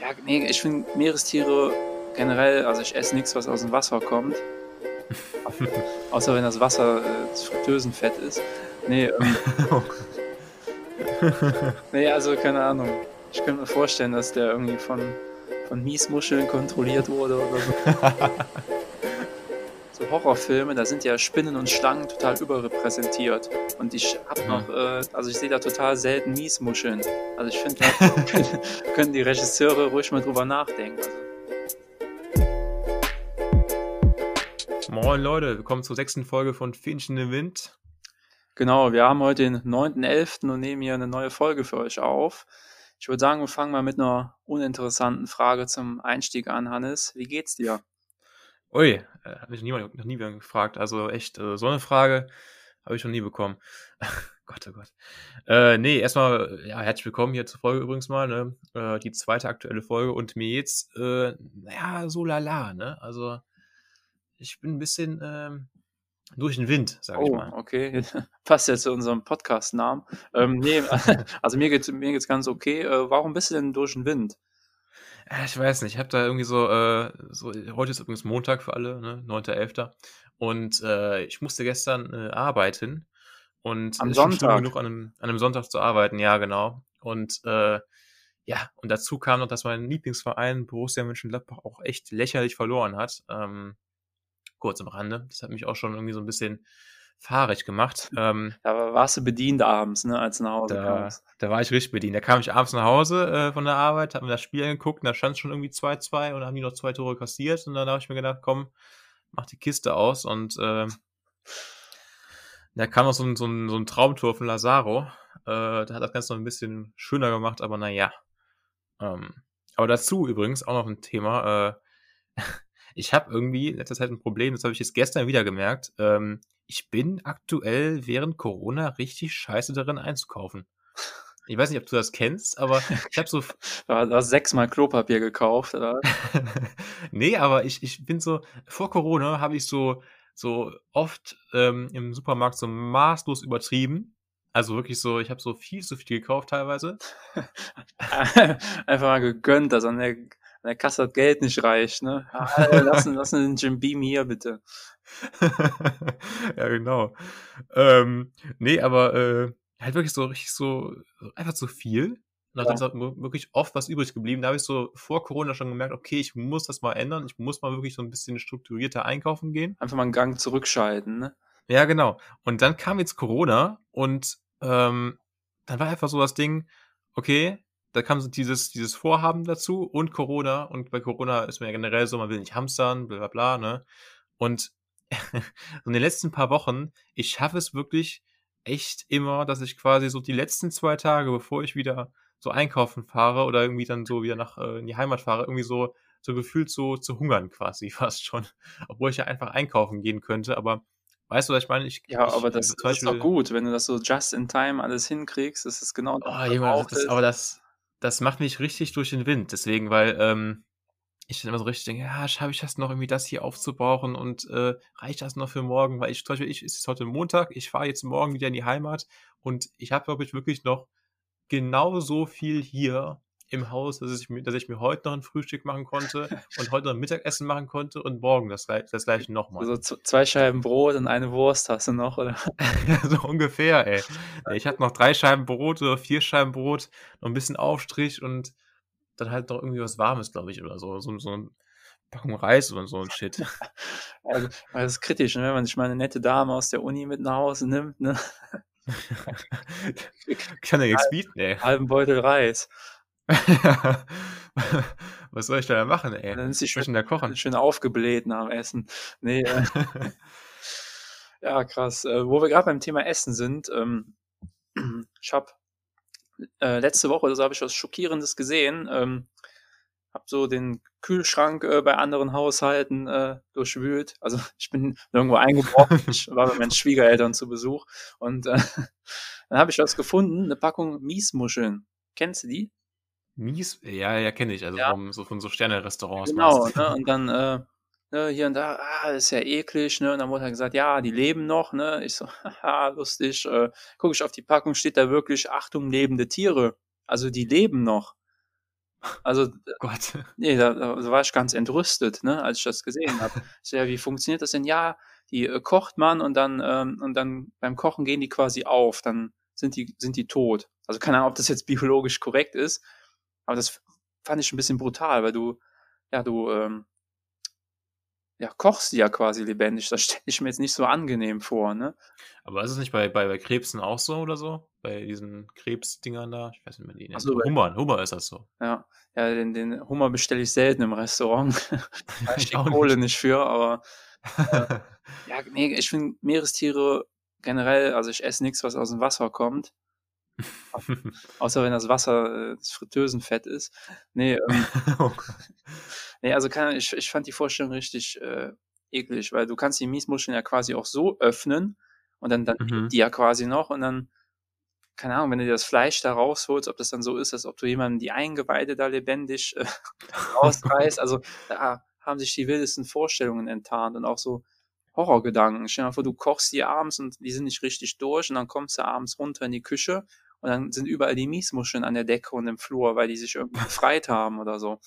Ja, nee, ich finde Meerestiere generell, also ich esse nichts, was aus dem Wasser kommt. Außer wenn das Wasser das Fritteusenfett ist. Nee, nee, also keine Ahnung. Ich könnte mir vorstellen, dass der irgendwie von Miesmuscheln kontrolliert wurde oder so. So Horrorfilme, da sind ja Spinnen und Schlangen total überrepräsentiert. Und ich hab noch, also ich sehe da total selten Miesmuscheln. Also ich finde, da können die Regisseure ruhig mal drüber nachdenken. Also. Moin Leute, willkommen zur 6. Folge von Fähnchen im Wind. Genau, wir haben heute den 9.11. und nehmen hier eine neue Folge für euch auf. Ich würde sagen, wir fangen mal mit einer uninteressanten Frage zum Einstieg an, Hannes. Wie geht's dir? Ui, hat mich noch nie wieder gefragt. Also echt, so eine Frage habe ich noch nie bekommen. Gott, oh Gott. Nee, erstmal, ja, herzlich willkommen hier zur Folge übrigens mal, ne? Die zweite aktuelle Folge und mir geht's, naja, so lala, ne? Also ich bin ein bisschen durch den Wind, sag ich mal. Okay, passt ja zu unserem Podcast-Namen. Nee, also mir geht's ganz okay. Warum bist du denn durch den Wind? Ich weiß nicht, ich habe da irgendwie so, heute ist übrigens Montag für alle, ne? 9.11. Und ich musste gestern arbeiten. Und am Sonntag? Schon genug an einem Sonntag zu arbeiten, ja genau. Und und dazu kam noch, dass mein Lieblingsverein Borussia Mönchengladbach auch echt lächerlich verloren hat. Kurz am Rande. Das hat mich auch schon irgendwie so ein bisschen fahrig gemacht. Aber warst du bedient abends, ne, als du nach Hause kamst? Da war ich richtig bedient. Da kam ich abends nach Hause von der Arbeit, hab mir das Spiel angeguckt und da stand es schon irgendwie 2-2 und dann haben die noch 2 Tore kassiert und dann habe ich mir gedacht, komm, mach die Kiste aus und da kam noch so ein Traumtor von Lazaro. Da hat das Ganze noch ein bisschen schöner gemacht, aber naja. Aber dazu übrigens auch noch ein Thema, ich habe irgendwie in letzter Zeit ein Problem, das habe ich jetzt gestern wieder gemerkt. Ich bin aktuell während Corona richtig scheiße darin einzukaufen. Ich weiß nicht, ob du das kennst, aber ich habe so... Du hast 6-mal Klopapier gekauft, oder? Nee, aber ich bin so... Vor Corona habe ich so oft im Supermarkt so maßlos übertrieben. Also wirklich so, ich habe so viel zu viel gekauft teilweise. Einfach mal gegönnt, dass an der Kasse hat Geld nicht reicht, ne? Lassen den Jim Beam hier, bitte. Ja, genau. Nee, aber halt wirklich so richtig so, einfach zu viel. Und dann ist halt wirklich oft was übrig geblieben. Da habe ich so vor Corona schon gemerkt, okay, ich muss das mal ändern. Ich muss mal wirklich so ein bisschen strukturierter einkaufen gehen. Einfach mal einen Gang zurückschalten, ne? Ja, genau. Und dann kam jetzt Corona und dann war einfach so das Ding, okay, da kam so dieses Vorhaben dazu und Corona. Und bei Corona ist man ja generell so, man will nicht hamstern, bla bla bla, ne? Und in den letzten paar Wochen, ich schaffe es wirklich echt immer, dass ich quasi so die letzten 2 Tage, bevor ich wieder so einkaufen fahre oder irgendwie dann so wieder nach in die Heimat fahre, irgendwie so gefühlt so zu hungern quasi fast schon. Obwohl ich ja einfach einkaufen gehen könnte, aber weißt du, was ich meine? Aber das ist doch gut, wenn du das so just in time alles hinkriegst, das ist genau das. Oh, Junge, das macht mich richtig durch den Wind, deswegen, weil ich dann immer so richtig denke, ja, schaffe ich das noch irgendwie, das hier aufzubrauchen und reicht das noch für morgen, weil es ist heute Montag, ich fahre jetzt morgen wieder in die Heimat und ich habe, glaube ich, wirklich noch genauso viel hier im Haus, dass ich mir heute noch ein Frühstück machen konnte und heute noch ein Mittagessen machen konnte und morgen das gleiche nochmal. Also 2 Scheiben Brot und eine Wurst hast du noch, oder? So ungefähr, ey. Ich hatte noch 3 Scheiben Brot oder 4 Scheiben Brot, noch ein bisschen Aufstrich und dann halt noch irgendwie was Warmes, glaube ich, oder so. So eine Packung Reis oder so ein Shit. Also, das ist kritisch, ne? Wenn man sich mal eine nette Dame aus der Uni mit nach Hause nimmt, ne? Kann ja nichts bieten, ey. Halben Beutel Reis. Was soll ich da machen, ey? Dann ist die schön aufgebläht am Essen. Nee, ja, krass. Wo wir gerade beim Thema Essen sind, ich habe letzte Woche, also habe ich was Schockierendes gesehen, habe so den Kühlschrank bei anderen Haushalten durchwühlt. Also ich bin irgendwo eingebrochen, ich war bei meinen Schwiegereltern zu Besuch und dann habe ich was gefunden, eine Packung Miesmuscheln. Kennst du die? Mies? Ja, kenne ich. Also ja. Von so Sterne-Restaurants. Genau, ne? Und dann hier und da, ist ja eklig, ne? Und dann wurde halt gesagt, ja, die leben noch, ne? Ich so, haha, lustig. Gucke ich auf die Packung, steht da wirklich, Achtung, lebende Tiere. Also die leben noch. Also, Gott. Nee, da war ich ganz entrüstet, ne, als ich das gesehen habe. So, ja, wie funktioniert das denn? Ja, die kocht man und dann beim Kochen gehen die quasi auf, dann sind die tot. Also keine Ahnung, ob das jetzt biologisch korrekt ist, aber das fand ich ein bisschen brutal, weil du kochst die ja quasi lebendig. Das stelle ich mir jetzt nicht so angenehm vor, ne? Aber ist es nicht bei Krebsen auch so oder so? Bei diesen Krebsdingern da? Ich weiß nicht, wie die nennen. Hummer ist das so. Ja, den Hummer bestelle ich selten im Restaurant. Da ich die Kohle nicht für, aber ja, nee, ich finde Meerestiere generell, also ich esse nichts, was aus dem Wasser kommt. Außer wenn das Wasser das Fritteusenfett ist. Nee, nee, also ich fand die Vorstellung richtig eklig, weil du kannst die Miesmuscheln ja quasi auch so öffnen und dann die ja quasi noch und dann, keine Ahnung, wenn du dir das Fleisch da rausholst, ob das dann so ist, als ob du jemandem die Eingeweide da lebendig rausreißt. Also da haben sich die wildesten Vorstellungen enttarnt und auch so Horrorgedanken. Stell dir mal vor, du kochst die abends und die sind nicht richtig durch und dann kommst du abends runter in die Küche und dann sind überall die Miesmuscheln an der Decke und im Flur, weil die sich irgendwie befreit haben oder so.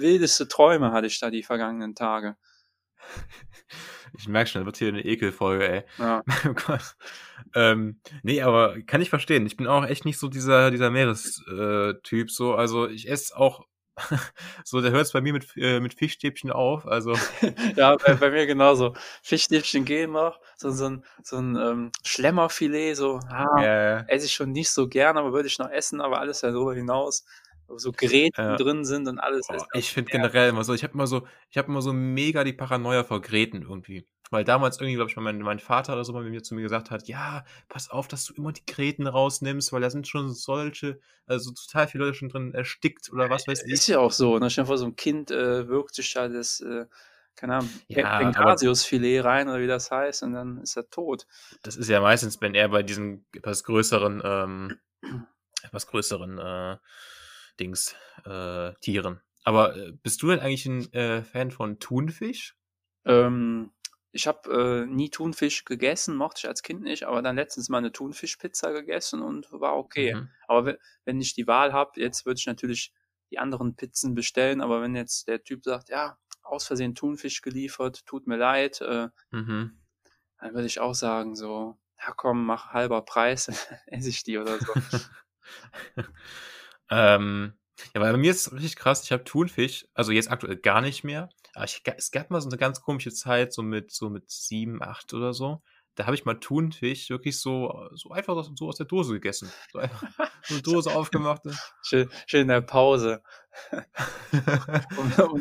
Wildeste Träume hatte ich da die vergangenen Tage. Ich merke schon, das wird hier eine Ekelfolge, ey. Ja. Oh Gott. Nee, aber kann ich verstehen. Ich bin auch echt nicht so dieser Meerestyp so. Also ich esse auch so, der hört es bei mir mit Fischstäbchen auf, also. Ja, bei mir genauso. Fischstäbchen gehen noch, so ein Schlemmerfilet, so, esse ich schon nicht so gern, aber würde ich noch essen, aber alles darüber hinaus, so Gräten drin sind und alles. Oh, ich finde generell immer so, ich habe immer so mega die Paranoia vor Gräten irgendwie. Weil damals irgendwie, glaube ich, mein Vater oder so bei mir zu mir gesagt hat, ja, pass auf, dass du immer die Gräten rausnimmst, weil da sind schon solche, also total viele Leute schon drin erstickt oder was weiß ich. Ist ja auch so, ne? Stell dir vor, so ein Kind wirkt sich da das, keine Ahnung, Pengasius-Filet rein oder wie das heißt und dann ist er tot. Das ist ja meistens, wenn er bei diesen etwas größeren Dings, Tieren. Aber bist du denn eigentlich ein Fan von Thunfisch? Ich habe nie Thunfisch gegessen, mochte ich als Kind nicht, aber dann letztens mal eine Thunfischpizza gegessen und war okay. Mhm. Aber wenn ich die Wahl habe, jetzt würde ich natürlich die anderen Pizzen bestellen, aber wenn jetzt der Typ sagt, ja, aus Versehen Thunfisch geliefert, tut mir leid, dann würde ich auch sagen so, ja komm, mach halber Preis, esse ich die oder so. Ja, weil bei mir ist es richtig krass, ich habe Thunfisch, also jetzt aktuell gar nicht mehr, aber es gab mal so eine ganz komische Zeit, so mit 7, 8 oder so, da habe ich mal Thunfisch wirklich so einfach so aus der Dose gegessen. So einfach so eine Dose aufgemacht. Schön in der Pause.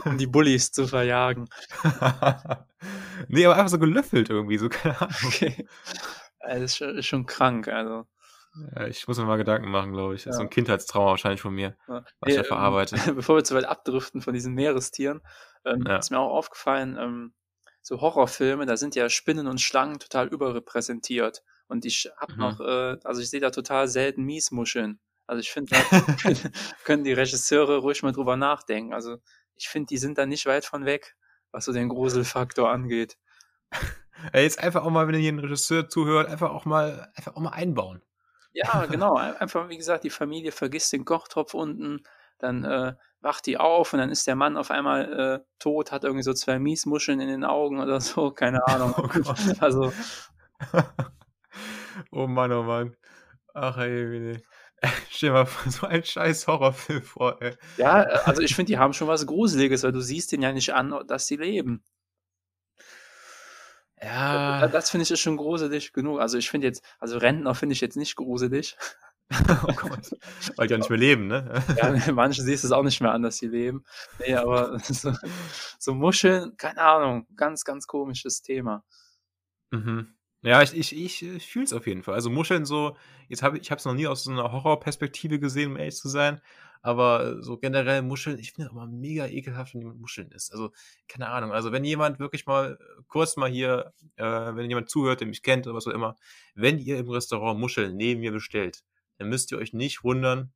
um die Bullies zu verjagen. Nee, aber einfach so gelöffelt irgendwie, so keine Ahnung. Okay. Das ist schon krank, also. Ja, ich muss mir mal Gedanken machen, glaube ich. Das ist so ein Kindheitstrauma wahrscheinlich von mir, was ich da verarbeite. Bevor wir zu weit abdriften von diesen Meerestieren, ist mir auch aufgefallen, so Horrorfilme, da sind ja Spinnen und Schlangen total überrepräsentiert. Und ich habe noch, also ich sehe da total selten Miesmuscheln. Also ich finde, da können die Regisseure ruhig mal drüber nachdenken. Also ich finde, die sind da nicht weit von weg, was so den Gruselfaktor angeht. Ja, jetzt einfach auch mal, wenn ihr hier einen Regisseur zuhört, einfach auch mal einbauen. Ja, genau. Einfach, wie gesagt, die Familie vergisst den Kochtopf unten, dann wacht die auf und dann ist der Mann auf einmal tot, hat irgendwie so 2 Miesmuscheln in den Augen oder so, keine Ahnung. Oh Gott. Also. Oh Mann, oh Mann. Ach, ey, stell dir mal so einen scheiß Horrorfilm vor, ey. Ja, also ich finde, die haben schon was Gruseliges, weil du siehst denen ja nicht an, dass sie leben. Ja. Das finde ich ist schon gruselig genug. Also ich finde jetzt, also Rentner finde ich jetzt nicht gruselig. Oh Gott. Weil die ja nicht mehr leben, ne? Ja, manche siehst es auch nicht mehr an, dass sie leben. Nee, aber so Muscheln, keine Ahnung, ganz, ganz komisches Thema. Mhm. Ja, ich fühle es auf jeden Fall. Also Muscheln so, jetzt habe es noch nie aus so einer Horrorperspektive gesehen, um ehrlich zu sein, aber so generell Muscheln, ich finde das immer mega ekelhaft, wenn jemand Muscheln isst. Also, keine Ahnung, also wenn jemand wirklich mal, kurz mal hier, wenn jemand zuhört, der mich kennt oder was auch immer, wenn ihr im Restaurant Muscheln neben mir bestellt, dann müsst ihr euch nicht wundern,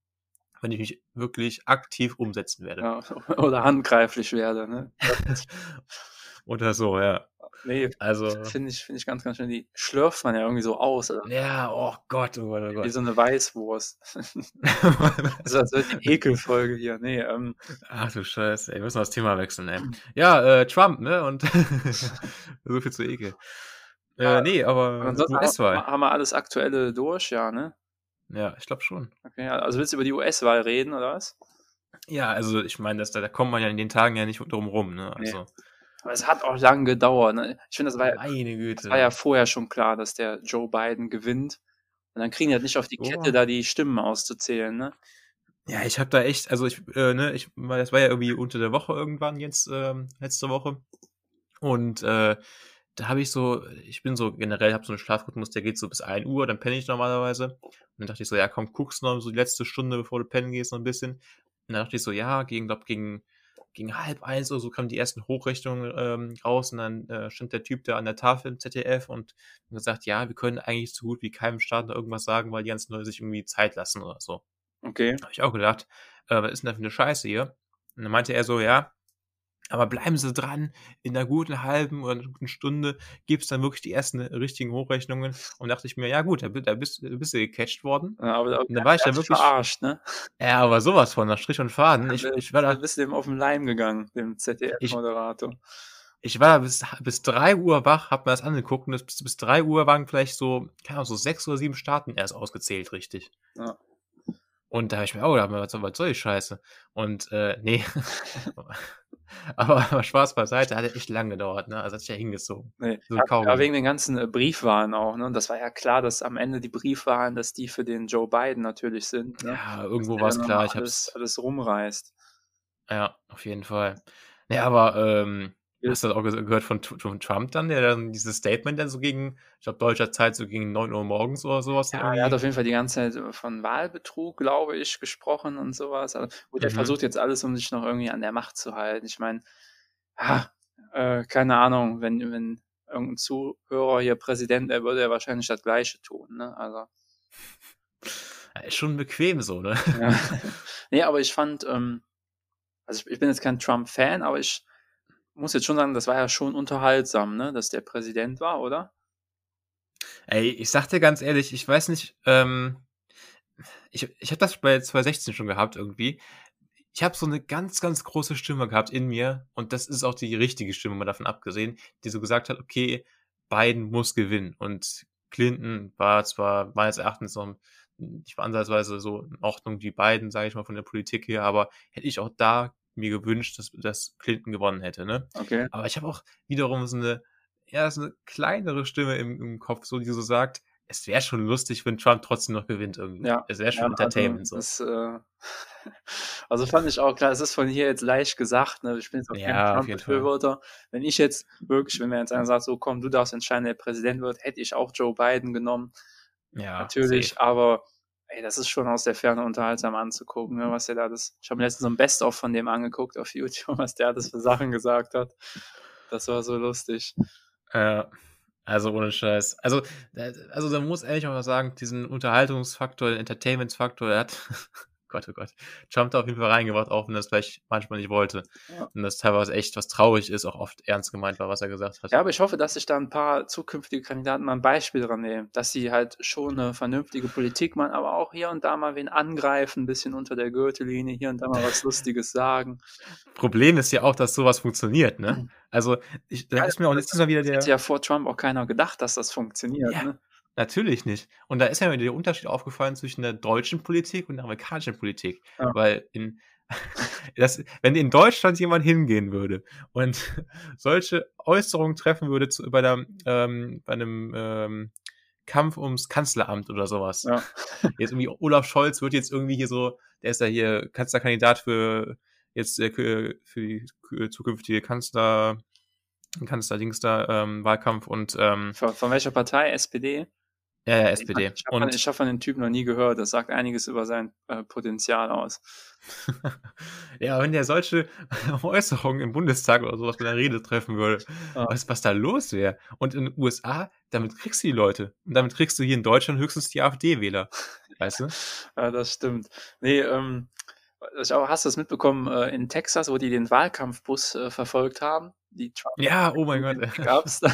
wenn ich mich wirklich aktiv umsetzen werde. Ja, oder handgreiflich werde, ne? Oder so, ja. Nee, also finde ich ganz, ganz schön. Die schlürft man ja irgendwie so aus. Oder? Ja, oh Gott. Wie so eine Weißwurst. Also das wird die Ekelfolge hier. Nee, Ach du Scheiße, wir müssen das Thema wechseln, ey. Ja, Trump, ne? Und so viel zu Ekel. Nee, aber ansonsten haben wir alles Aktuelle durch, ja, ne? Ja, ich glaube schon. Okay, also willst du über die US-Wahl reden, oder was? Ja, also ich meine, da kommt man ja in den Tagen ja nicht drum rum, ne? Also. Nee. Aber es hat auch lange gedauert, ne? Ich finde, das war ja vorher schon klar, dass der Joe Biden gewinnt. Und dann kriegen die halt nicht auf die Kette, da die Stimmen auszuzählen, ne? Ja, ich habe da echt, also das war ja irgendwie unter der Woche irgendwann jetzt, letzte Woche. Und da habe ich so, ich bin so generell, habe so einen Schlafrhythmus, der geht so bis 1 Uhr, dann penne ich normalerweise. Und dann dachte ich so, ja komm, guckst noch so die letzte Stunde, bevor du pennen gehst, noch ein bisschen. Und dann dachte ich so, ja, gegen 12:30 oder so kamen die ersten Hochrechnungen raus. Und dann stand der Typ da an der Tafel im ZDF und hat gesagt, ja, wir können eigentlich so gut wie keinem Staat da irgendwas sagen, weil die ganzen Leute sich irgendwie Zeit lassen oder so. Okay. Habe ich auch gedacht, was ist denn da für eine Scheiße hier? Und dann meinte er so, ja, aber bleiben Sie dran, in einer guten halben oder einer guten Stunde gibt es dann wirklich die ersten richtigen Hochrechnungen. Und dachte ich mir, ja gut, da bist du gecatcht worden. Ja, aber und dann war ich da wirklich verarscht, ne? Ja, aber sowas von, nach Strich und Faden. Ich war da ein bisschen auf den Leim gegangen, dem ZDF-Moderator. Ich war da bis 3 Uhr wach, hab mir das angeguckt und bis 3 Uhr waren vielleicht so, keine Ahnung, so 6 oder 7 Staaten erst ausgezählt, richtig. Ja. Und da habe ich mir auch gedacht, was soll die Scheiße? Und nee. Aber Spaß beiseite, hat ja echt lang gedauert, ne? Also hat sich ja hingezogen. Nee, so ja, wegen den ganzen Briefwahlen auch, ne? Und das war ja klar, dass am Ende die Briefwahlen, dass die für den Joe Biden natürlich sind. Ne? Ja, irgendwo war es klar. Ich hab's alles rumreißt. Ja, auf jeden Fall. Ja, aber hast du das auch gehört von Trump dann, der dann dieses Statement dann so gegen, ich glaube, deutscher Zeit so gegen 9 Uhr morgens oder sowas? Ja, er hat auf jeden Fall die ganze Zeit von Wahlbetrug, glaube ich, gesprochen und sowas. Also, gut, er versucht jetzt alles, um sich noch irgendwie an der Macht zu halten. Ich meine, keine Ahnung, wenn irgendein Zuhörer hier Präsident wäre, würde er wahrscheinlich das Gleiche tun, ne? Also. Ja, ist schon bequem so, ne? Ja. Nee, aber ich fand, also ich bin jetzt kein Trump-Fan, aber ich muss jetzt schon sagen, das war ja schon unterhaltsam, ne, dass der Präsident war, oder? Ey, ich sag dir ganz ehrlich, ich weiß nicht, ich habe das bei 2016 schon gehabt irgendwie. Ich habe so eine ganz, ganz große Stimme gehabt in mir und das ist auch die richtige Stimme, mal davon abgesehen, die so gesagt hat, okay, Biden muss gewinnen und Clinton war zwar meines Erachtens noch nicht ansatzweise so in Ordnung wie Biden, sage ich mal, von der Politik her, aber hätte ich auch da mir gewünscht, dass Clinton gewonnen hätte, ne? Okay. Aber ich habe auch wiederum so eine kleinere Stimme im Kopf, so die so sagt, es wäre schon lustig, wenn Trump trotzdem noch gewinnt irgendwie. Ja. Es wäre schon Entertainment. Also, so. Also fand ich auch klar, es ist von hier jetzt leicht gesagt, ne? Ich bin jetzt auch kein Trump-Befürworter. Wenn ich jetzt wirklich, wenn mir jetzt einer sagt, so komm, du darfst entscheiden, der Präsident wird, hätte ich auch Joe Biden genommen. Ja, natürlich, safe. Aber ey, das ist schon aus der Ferne unterhaltsam anzugucken, ne, was der da das. Ich habe mir letztens so ein Best-of von dem angeguckt auf YouTube, was der das für Sachen gesagt hat. Das war so lustig. Also ohne Scheiß. Also da muss ehrlich mal sagen, diesen Unterhaltungsfaktor, den Entertainment-Faktor, er hat Gott, Trump da auf jeden Fall reingebracht, auch wenn er es vielleicht manchmal nicht wollte. Ja. Und das teilweise echt, was traurig ist, auch oft ernst gemeint war, was er gesagt hat. Ja, aber ich hoffe, dass sich da ein paar zukünftige Kandidaten mal ein Beispiel dran nehmen, dass sie halt schon eine vernünftige Politik machen, aber auch hier und da mal wen angreifen, ein bisschen unter der Gürtellinie, hier und da mal was Lustiges sagen. Problem ist ja auch, dass sowas funktioniert, ne? Also, da ist mir auch letztes Mal wieder der... Das hätte ja vor Trump auch keiner gedacht, dass das funktioniert, ja. Ne? Natürlich nicht. Und da ist ja mir der Unterschied aufgefallen zwischen der deutschen Politik und der amerikanischen Politik. Ja. Weil wenn in Deutschland jemand hingehen würde und solche Äußerungen treffen würde bei einem Kampf ums Kanzleramt oder sowas. Ja. Jetzt irgendwie Olaf Scholz wird jetzt irgendwie hier so, der ist ja hier Kanzlerkandidat für die zukünftige Kanzler Wahlkampf und von welcher Partei? SPD? Ja, SPD. Ich habe von dem Typen noch nie gehört. Das sagt einiges über sein Potenzial aus. Ja, wenn der solche Äußerungen im Bundestag oder sowas mit einer Rede treffen würde, was da los wäre. Und in den USA, damit kriegst du die Leute. Und damit kriegst du hier in Deutschland höchstens die AfD-Wähler. Weißt du? Ja, das stimmt. Nee, hast du das mitbekommen in Texas, wo die den Wahlkampfbus verfolgt haben? die Trump. Ja, oh mein Gott. Gab's dann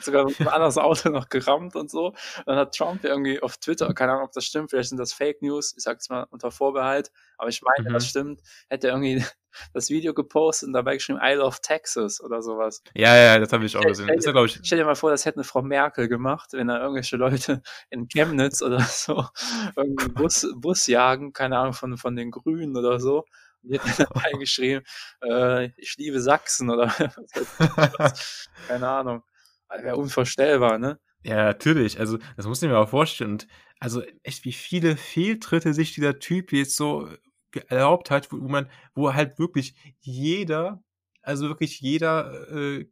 sogar ein anderes Auto noch gerammt und so. Und dann hat Trump ja irgendwie auf Twitter, keine Ahnung, ob das stimmt, vielleicht sind das Fake News, ich sag's mal unter Vorbehalt, aber ich meine, das stimmt, hätte irgendwie das Video gepostet und dabei geschrieben, I love Texas oder sowas. Ja, ja, das habe ich auch gesehen. Stell dir mal vor, das hätte eine Frau Merkel gemacht, wenn da irgendwelche Leute in Chemnitz oder so irgendeinen Bus jagen, keine Ahnung, von den Grünen oder so. Die hat dann dabei geschrieben, ich liebe Sachsen oder was. Keine Ahnung. Das wäre unvorstellbar, ne? Ja, natürlich. Also, das muss ich mir mal vorstellen. Und also, echt, wie viele Fehltritte sich dieser Typ jetzt so erlaubt hat, wo halt wirklich jeder, also wirklich jeder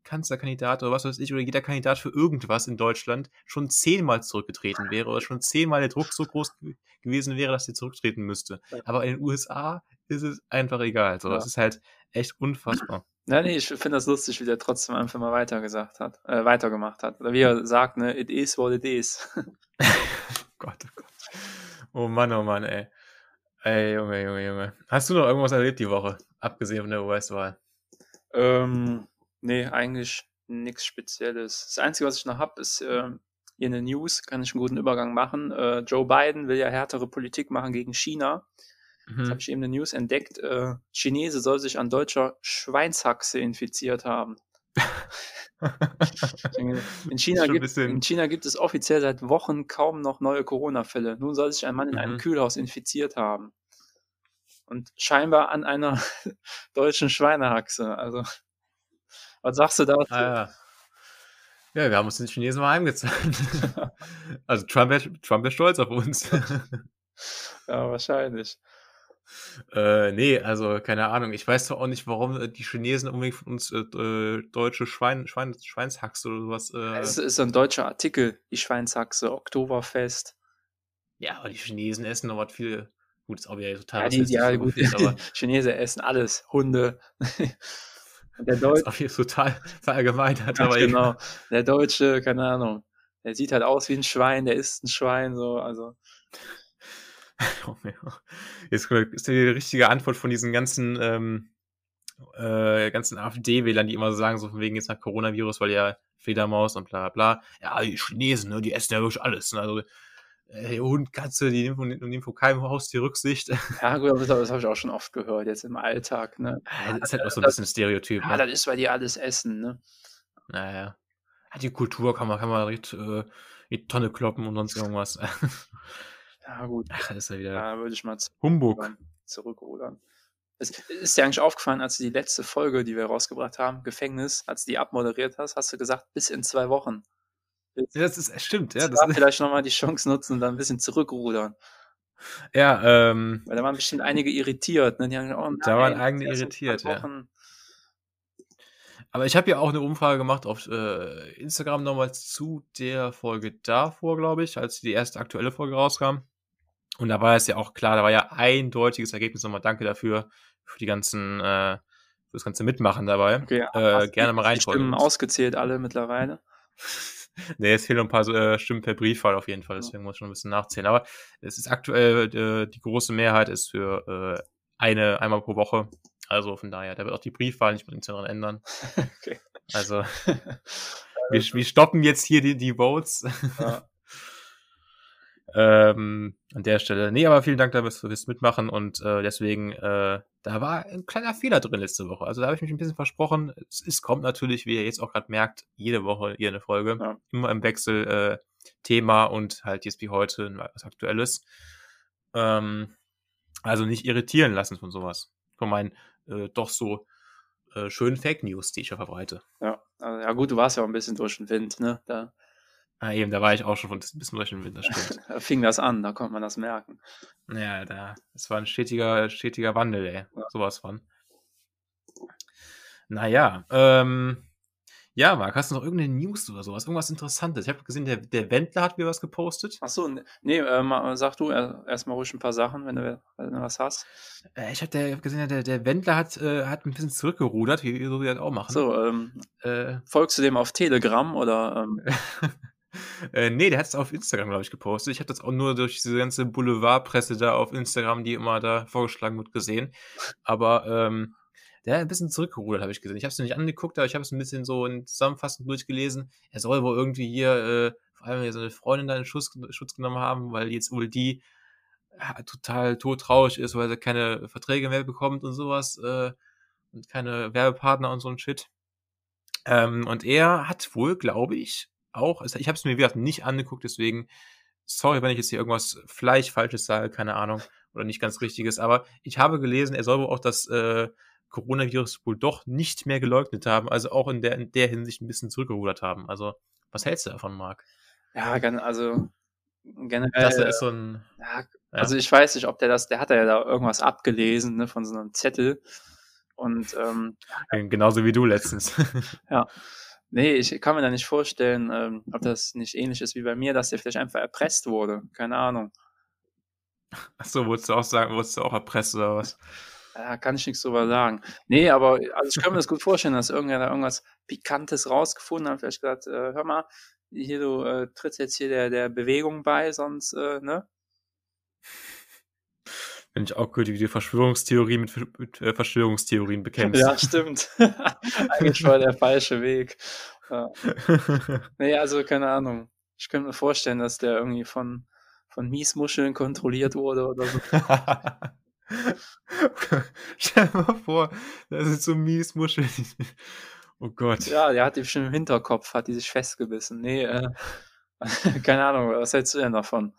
Kanzlerkandidat oder was weiß ich, oder jeder Kandidat für irgendwas in Deutschland schon 10-mal zurückgetreten wäre oder schon 10-mal der Druck so groß gewesen wäre, dass sie zurücktreten müsste. Aber in den USA ist es einfach egal. So, ja. Das ist halt echt unfassbar. Ja, nee, ich finde das lustig, wie der trotzdem einfach mal weitergemacht hat. Oder wie er sagt, ne, it is what it is. Gott, oh Gott. Oh Mann, ey. Ey, Junge, Junge, Junge. Hast du noch irgendwas erlebt die Woche, abgesehen von der US-Wahl? Nee, eigentlich nichts Spezielles. Das Einzige, was ich noch habe, ist hier in den News, kann ich einen guten Übergang machen. Joe Biden will ja härtere Politik machen gegen China. Das habe ich eben in den News entdeckt. Chinese soll sich an deutscher Schweinshaxe infiziert haben. In China gibt es offiziell seit Wochen kaum noch neue Corona-Fälle. Nun soll sich ein Mann in einem Kühlhaus infiziert haben. Und scheinbar an einer deutschen Schweinehaxe. Also, was sagst du dazu? Ja, wir haben uns den Chinesen mal heimgezahlt. Also Trump wär stolz auf uns. Ja, wahrscheinlich. Nee, also keine Ahnung. Ich weiß doch auch nicht, warum die Chinesen unbedingt von uns deutsche Schweinshaxe oder sowas. Es ist ein deutscher Artikel, die Schweinshaxe, Oktoberfest. Ja, aber die Chinesen essen noch was viel. Gut, ist auch wieder total. Ja, die Chinesen essen alles, Hunde. Der Deutsche. Das ist auch total verallgemeinert. Aber genau. Der Deutsche, keine Ahnung. Der sieht halt aus wie ein Schwein, der isst ein Schwein, so, also. Jetzt ist die richtige Antwort von diesen ganzen AfD-Wählern, die immer so sagen, so von wegen jetzt nach Coronavirus, weil ja Fledermaus und bla bla. Ja, die Chinesen, ne, die essen ja wirklich alles. Ne? Also Hund, Katze, die nehmen vor keinem Haus die Rücksicht. Ja gut, aber das habe ich auch schon oft gehört, jetzt im Alltag. Ne? Ja, das ist halt auch so ein bisschen Stereotyp. Ja, ne? Das ist, weil die alles essen. Ne? Naja. Die Kultur kann man direkt die Tonne kloppen und sonst irgendwas. Ja, gut. Ach, ist ja wieder. Da würde ich mal Humbug zurückrudern. Es ist dir eigentlich aufgefallen, als du die letzte Folge, die wir rausgebracht haben, Gefängnis, als du die abmoderiert hast du gesagt, bis in 2 Wochen. Ja, das ist stimmt, ja. Das vielleicht nochmal die Chance nutzen und dann ein bisschen zurückrudern. Ja, weil da waren bestimmt einige irritiert. Ne? Die haben gesagt, oh, nein, da waren einige irritiert, ja. Aber ich habe ja auch eine Umfrage gemacht auf Instagram nochmal zu der Folge davor, glaube ich, als die erste aktuelle Folge rauskam. Und da war es ja auch klar, da war ja eindeutiges Ergebnis nochmal. Danke dafür, für das ganze Mitmachen dabei. Okay, gerne mal reinschauen. Stimmen ausgezählt alle mittlerweile. Ne, es fehlen noch ein paar Stimmen per Briefwahl auf jeden Fall, deswegen muss ich schon ein bisschen nachzählen. Aber es ist aktuell, die große Mehrheit ist für einmal pro Woche. Also von daher, da wird auch die Briefwahl nicht mit dran ändern. Okay. Also wir stoppen jetzt hier die Votes. Ja. An der Stelle. Nee, aber vielen Dank fürs Mitmachen und deswegen, da war ein kleiner Fehler drin letzte Woche. Also da habe ich mich ein bisschen versprochen. Es kommt natürlich, wie ihr jetzt auch gerade merkt, jede Woche hier eine Folge. Ja. Immer im Wechsel Thema und halt jetzt wie heute was Aktuelles. Also nicht irritieren lassen von sowas. Von meinen doch so schönen Fake News, die ich ja verbreite. Ja, also, ja gut, du warst ja auch ein bisschen durch den Wind, ne? Da war ich auch schon ein bisschen durch den Wind, das stimmt. Da fing das an, da konnte man das merken. Ja, das war ein stetiger Wandel, ey. Ja. Sowas von. Naja, ja, Marc, hast du noch irgendeine News oder sowas? Irgendwas Interessantes? Ich habe gesehen, der Wendler hat mir was gepostet. Achso, nee, sag du erstmal ruhig ein paar Sachen, wenn du was hast. Ich habe gesehen, der Wendler hat ein bisschen zurückgerudert, wie wir das auch machen. So, folgst du dem auf Telegram oder? Nee, der hat es auf Instagram, glaube ich, gepostet. Ich habe das auch nur durch diese ganze Boulevardpresse da auf Instagram, die immer da vorgeschlagen wird, gesehen. Aber der hat ein bisschen zurückgerudert, habe ich gesehen. Ich habe es nicht angeguckt, aber ich habe es ein bisschen so zusammenfassend durchgelesen. Er soll wohl irgendwie hier vor allem seine Freundin da in Schutz genommen haben, weil jetzt wohl die total todtraurig ist, weil sie keine Verträge mehr bekommt und sowas und keine Werbepartner und so ein Shit. Und er hat wohl, glaube ich, auch, also ich habe es mir, wie gesagt, nicht angeguckt, deswegen, sorry, wenn ich jetzt hier irgendwas Falsches sage, keine Ahnung, oder nicht ganz Richtiges, aber ich habe gelesen, er soll wohl auch das Coronavirus wohl doch nicht mehr geleugnet haben, also auch in der Hinsicht ein bisschen zurückgerudert haben. Also, was hältst du davon, Marc? Ja, also generell, das ist so ein... Ja, also ich weiß nicht, ob der hat ja da irgendwas abgelesen, ne, von so einem Zettel. Und genauso wie du letztens. Ja. Nee, ich kann mir da nicht vorstellen, ob das nicht ähnlich ist wie bei mir, dass der vielleicht einfach erpresst wurde. Keine Ahnung. Achso, wurdest du auch erpresst oder was? Da kann ich nichts drüber sagen. Nee, aber also ich kann mir das gut vorstellen, dass irgendwer da irgendwas Pikantes rausgefunden hat. Vielleicht gesagt, hör mal, hier, du trittst jetzt hier der Bewegung bei, sonst, ne? Wenn ich auch gehört, wie du Verschwörungstheorien mit Verschwörungstheorien bekämpfst. Ja, stimmt. Eigentlich war der falsche Weg. Ja. Nee, also keine Ahnung. Ich könnte mir vorstellen, dass der irgendwie von Miesmuscheln kontrolliert wurde oder so. Stell dir mal vor, das sind so Miesmuscheln. Oh Gott. Ja, der hat die bestimmt im Hinterkopf, hat die sich festgebissen. Nee, keine Ahnung, was hältst du denn davon?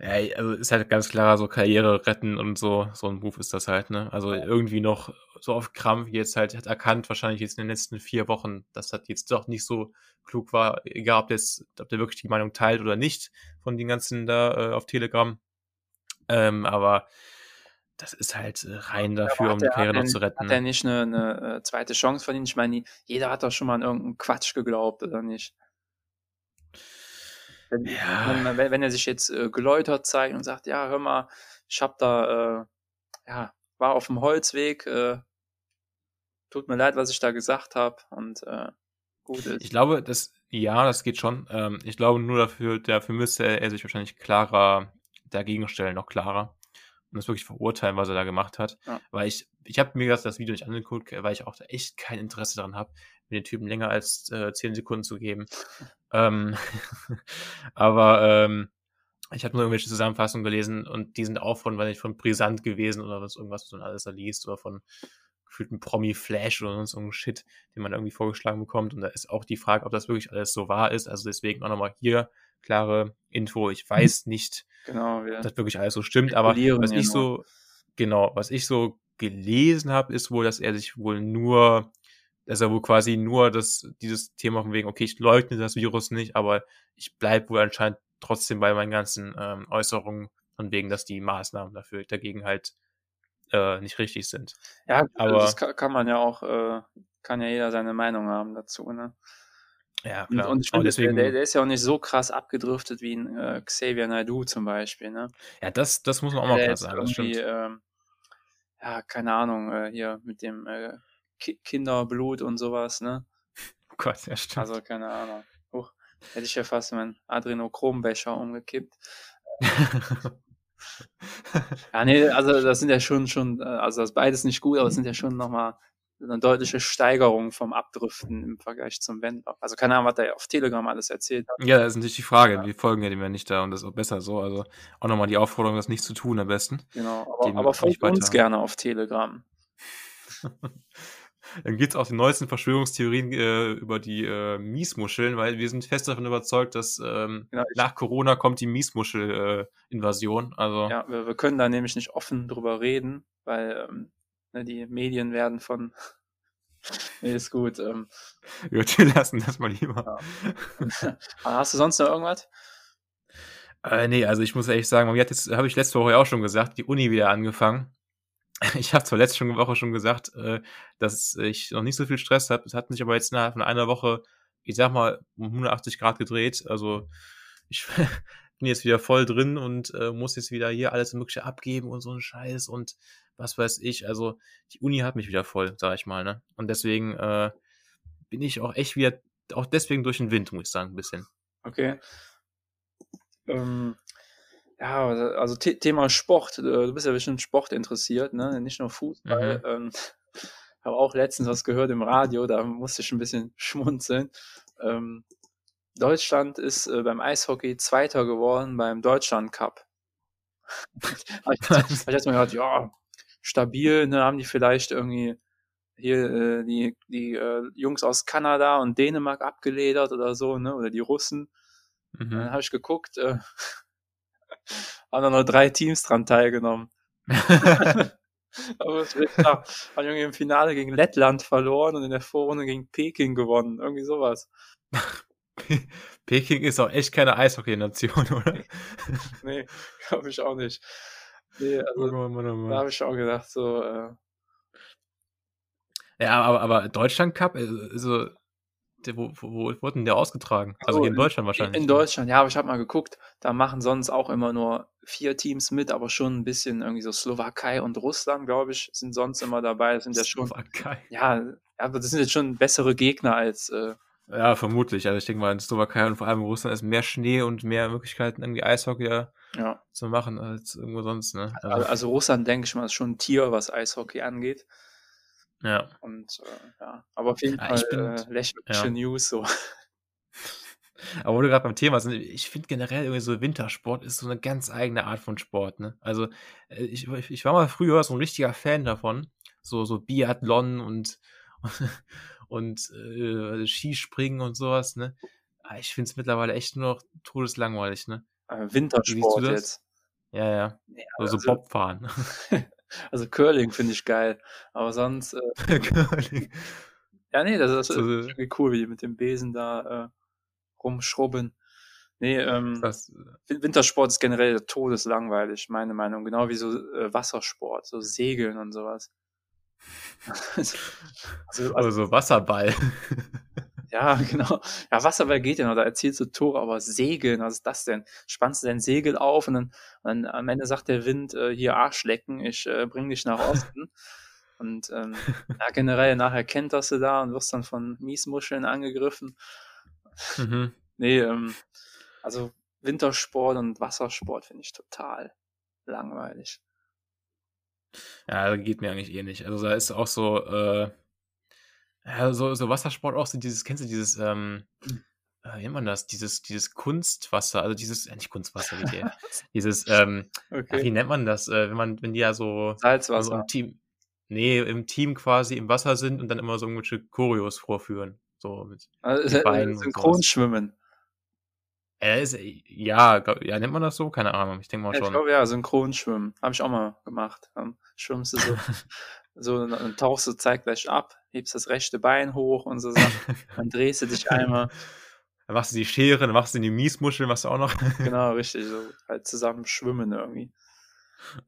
Ja, also ist halt ganz klar, so Karriere retten und so ein Beruf ist das halt, ne? Also irgendwie noch so auf Krampf jetzt halt, hat erkannt wahrscheinlich jetzt in den letzten 4 Wochen, dass das jetzt doch nicht so klug war, egal ob der wirklich die Meinung teilt oder nicht von den ganzen da auf Telegram. Aber das ist halt rein dafür, um die Karriere noch zu retten. Hat er nicht eine zweite Chance verdient? Ich meine, jeder hat doch schon mal an irgendeinen Quatsch geglaubt, oder nicht? Wenn er sich jetzt geläutert zeigt und sagt, ja, hör mal, ich hab da, war auf dem Holzweg, tut mir leid, was ich da gesagt habe und gut ist. Ich glaube, das geht schon. Ich glaube nur dafür müsste er sich wahrscheinlich klarer dagegen stellen, noch klarer. Und das wirklich verurteilen, was er da gemacht hat. Ja. Weil ich habe mir das Video nicht angeguckt, weil ich auch da echt kein Interesse daran habe, mir den Typen länger als 10 Sekunden zu geben. Aber ich habe nur irgendwelche Zusammenfassungen gelesen und die sind auch von brisant gewesen oder was, irgendwas, was man alles da liest oder von gefühlten Promi-Flash oder sonst irgendein Shit, den man irgendwie vorgeschlagen bekommt. Und da ist auch die Frage, ob das wirklich alles so wahr ist. Also deswegen auch nochmal hier klare Info. Ich weiß nicht, ob das wirklich alles so stimmt, aber was ich so gelesen habe, ist wohl, dass er wohl quasi nur dieses Thema von wegen, okay, ich leugne das Virus nicht, aber ich bleibe wohl anscheinend trotzdem bei meinen ganzen Äußerungen von wegen, dass die Maßnahmen dagegen halt nicht richtig sind. Ja, aber das kann man ja auch, kann ja jeder seine Meinung haben dazu, ne? Ja, klar. Und ich finde, deswegen, der ist ja auch nicht so krass abgedriftet wie ein Xavier Naidoo zum Beispiel, ne? Ja, das muss man auch mal krass sagen, das stimmt. Keine Ahnung, hier mit dem Kinderblut und sowas, ne? Oh Gott, ja, stimmt. Also, keine Ahnung. Hätte ich ja fast meinen Adrenochrom-Becher umgekippt. Ja, nee, also das sind ja schon, also das beides nicht gut, aber es sind ja schon nochmal eine deutliche Steigerung vom Abdriften im Vergleich zum Wendler. Also keine Ahnung, was er auf Telegram alles erzählt hat. Ja, das ist natürlich die Frage. Ja. Wir folgen ja dem ja nicht da und das ist auch besser so. Also auch nochmal die Aufforderung, das nicht zu tun am besten. Genau, aber folgt uns gerne auf Telegram. Dann geht es auch die neuesten Verschwörungstheorien über die Miesmuscheln, weil wir sind fest davon überzeugt, dass nach Corona kommt die Miesmuschel-Invasion. Also ja, wir können da nämlich nicht offen drüber reden, weil die Medien werden von... Nee, ist gut. Gut, wir lassen das mal lieber. Ja. Hast du sonst noch irgendwas? Nee, also ich muss ehrlich sagen, jetzt habe ich letzte Woche auch schon gesagt, die Uni wieder angefangen. Ich habe zwar letzte Woche schon gesagt, dass ich noch nicht so viel Stress habe. Es hat sich aber jetzt innerhalb von einer Woche, ich sag mal, um 180 Grad gedreht. Also ich bin jetzt wieder voll drin und muss jetzt wieder hier alles Mögliche abgeben und so einen Scheiß und was weiß ich. Also die Uni hat mich wieder voll, sag ich mal, ne? Und deswegen bin ich auch echt wieder, auch deswegen durch den Wind, muss ich sagen, ein bisschen. Okay. Ja, also Thema Sport. Du bist ja bestimmt Sport interessiert, ne? Nicht nur Fußball. Mhm. habe auch letztens was gehört im Radio, da musste ich ein bisschen schmunzeln. Deutschland ist beim Eishockey Zweiter geworden beim Deutschland Cup. Habe ich jetzt mal gehört, ja, stabil, ne, haben die vielleicht irgendwie hier die Jungs aus Kanada und Dänemark abgeledert oder so, ne, oder die Russen. Mhm. Dann habe ich geguckt, haben da nur 3 Teams dran teilgenommen. Aber haben irgendwie im Finale gegen Lettland verloren und in der Vorrunde gegen Peking gewonnen, irgendwie sowas. Peking ist auch echt keine Eishockey-Nation, oder? Nee, glaube ich auch nicht. Nee, also, da habe ich auch gedacht, so. Ja, aber Deutschland Cup, also, wo wurde denn der ausgetragen? Also hier in Deutschland wahrscheinlich. In Deutschland, ja, aber ich habe mal geguckt, da machen sonst auch immer nur 4 Teams mit, aber schon ein bisschen irgendwie so Slowakei und Russland, glaube ich, sind sonst immer dabei. Das sind ja schon. Slowakei? Ja, aber das sind jetzt schon bessere Gegner als. Ja, vermutlich. Also ich denke mal, in Slowakei und vor allem in Russland ist mehr Schnee und mehr Möglichkeiten, irgendwie Eishockey zu machen als irgendwo sonst. Ne? Also Russland, denke ich mal, ist schon ein Tier, was Eishockey angeht. Ja. Und ja, aber auf jeden Fall lächerliche News so. Aber wo du gerade beim Thema sind, ich finde generell irgendwie so Wintersport ist so eine ganz eigene Art von Sport. Ne? Also ich war mal früher so ein richtiger Fan davon, so Biathlon und Skispringen und sowas, ne? Ich finde es mittlerweile echt nur noch todeslangweilig, ne? Wintersport jetzt. Ja. Also Bobfahren. Also Curling finde ich geil, aber sonst... Curling. Ja, nee, das ist irgendwie cool, wie die mit dem Besen da rumschrubben. Nee, Wintersport ist generell todeslangweilig, meine Meinung. Genau wie so Wassersport, so Segeln und sowas. Also so Wasserball. Ja, genau. Ja, Wasserball geht ja noch, da erzielst du Tore, aber Segeln, was ist das denn? Spannst du dein Segel auf und dann am Ende sagt der Wind, hier Arschlecken, ich bring dich nach Osten. Und ja, generell, nachher kenterst du da und wirst dann von Miesmuscheln angegriffen. Mhm. Nee, also Wintersport und Wassersport finde ich total langweilig. Ja, geht mir eigentlich ähnlich. Also da ist auch so, so Wassersport auch, so dieses, kennst du dieses, wie nennt man das? Dieses Kunstwasser, also nicht Kunstwasser, dieses, wie nennt man das, wenn die ja so Salzwasser. So im Team quasi im Wasser sind und dann immer so irgendwelche Choreos vorführen. So mit Beinen. Synchronschwimmen. Nennt man das so? Keine Ahnung, ich denke mal schon. Ich glaube, ja, Synchronschwimmen. Habe ich auch mal gemacht. Schwimmst du so, und tauchst du zeitgleich ab, hebst das rechte Bein hoch und so Sachen. Dann drehst du dich einmal. Dann machst du die Schere, dann machst du die Miesmuschel, machst du auch noch. Genau, richtig. So halt zusammen schwimmen irgendwie.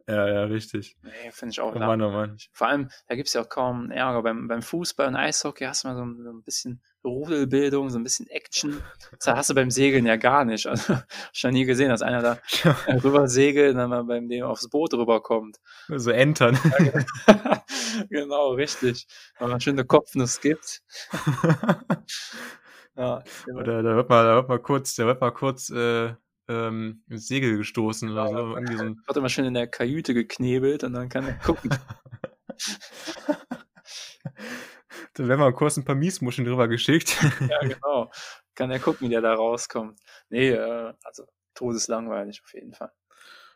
Ja, richtig. Nee, finde ich auch langweilig. Vor allem, da gibt es ja auch kaum Ärger. Beim Fußball und Eishockey hast du mal so ein bisschen Rudelbildung, so ein bisschen Action. Das hast du beim Segeln ja gar nicht. Also, hab ich noch nie gesehen, dass einer da rüber segelt und dann mal beim dem aufs Boot rüberkommt. So entern. Ja, genau, richtig. Wenn man schön eine Kopfnuss gibt. Ja, genau. Oder da wird mal kurz ins Segel gestoßen oder so. Irgendwie so wird immer schön in der Kajüte geknebelt und dann kann er gucken. Dann werden wir kurz ein paar Miesmuscheln drüber geschickt. Ja, genau. Kann er gucken, wie der da rauskommt. Nee, also todeslangweilig auf jeden Fall.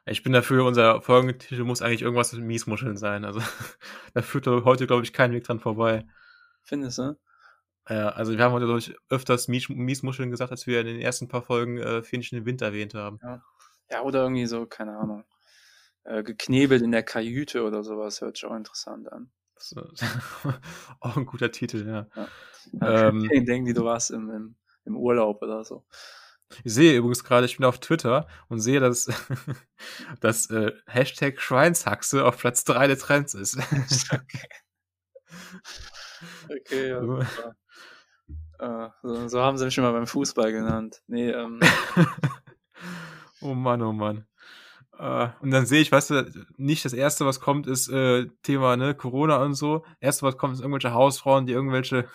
Ich bin dafür, unser Folgentitel muss eigentlich irgendwas mit Miesmuscheln sein. Also da führt heute, glaube ich, kein Weg dran vorbei. Findest du? Ja, also wir haben heute, glaube ich, öfters Miesmuscheln gesagt, als wir in den ersten paar Folgen Fähnchen im Wind erwähnt haben. Ja, oder irgendwie so, keine Ahnung, geknebelt in der Kajüte oder sowas, hört sich auch interessant an. So. Auch ein guter Titel, ja. Denken die, du warst im Urlaub oder so. Ich sehe übrigens gerade, ich bin auf Twitter und sehe, dass das Hashtag Schweinshaxe auf Platz 3 der Trends ist. Okay, ja. Super. So haben sie mich schon mal beim Fußball genannt. Nee, Oh Mann. Und dann sehe ich, weißt du, nicht das Erste, was kommt, ist Thema Corona und so. Das Erste, was kommt, ist irgendwelche Hausfrauen, die irgendwelche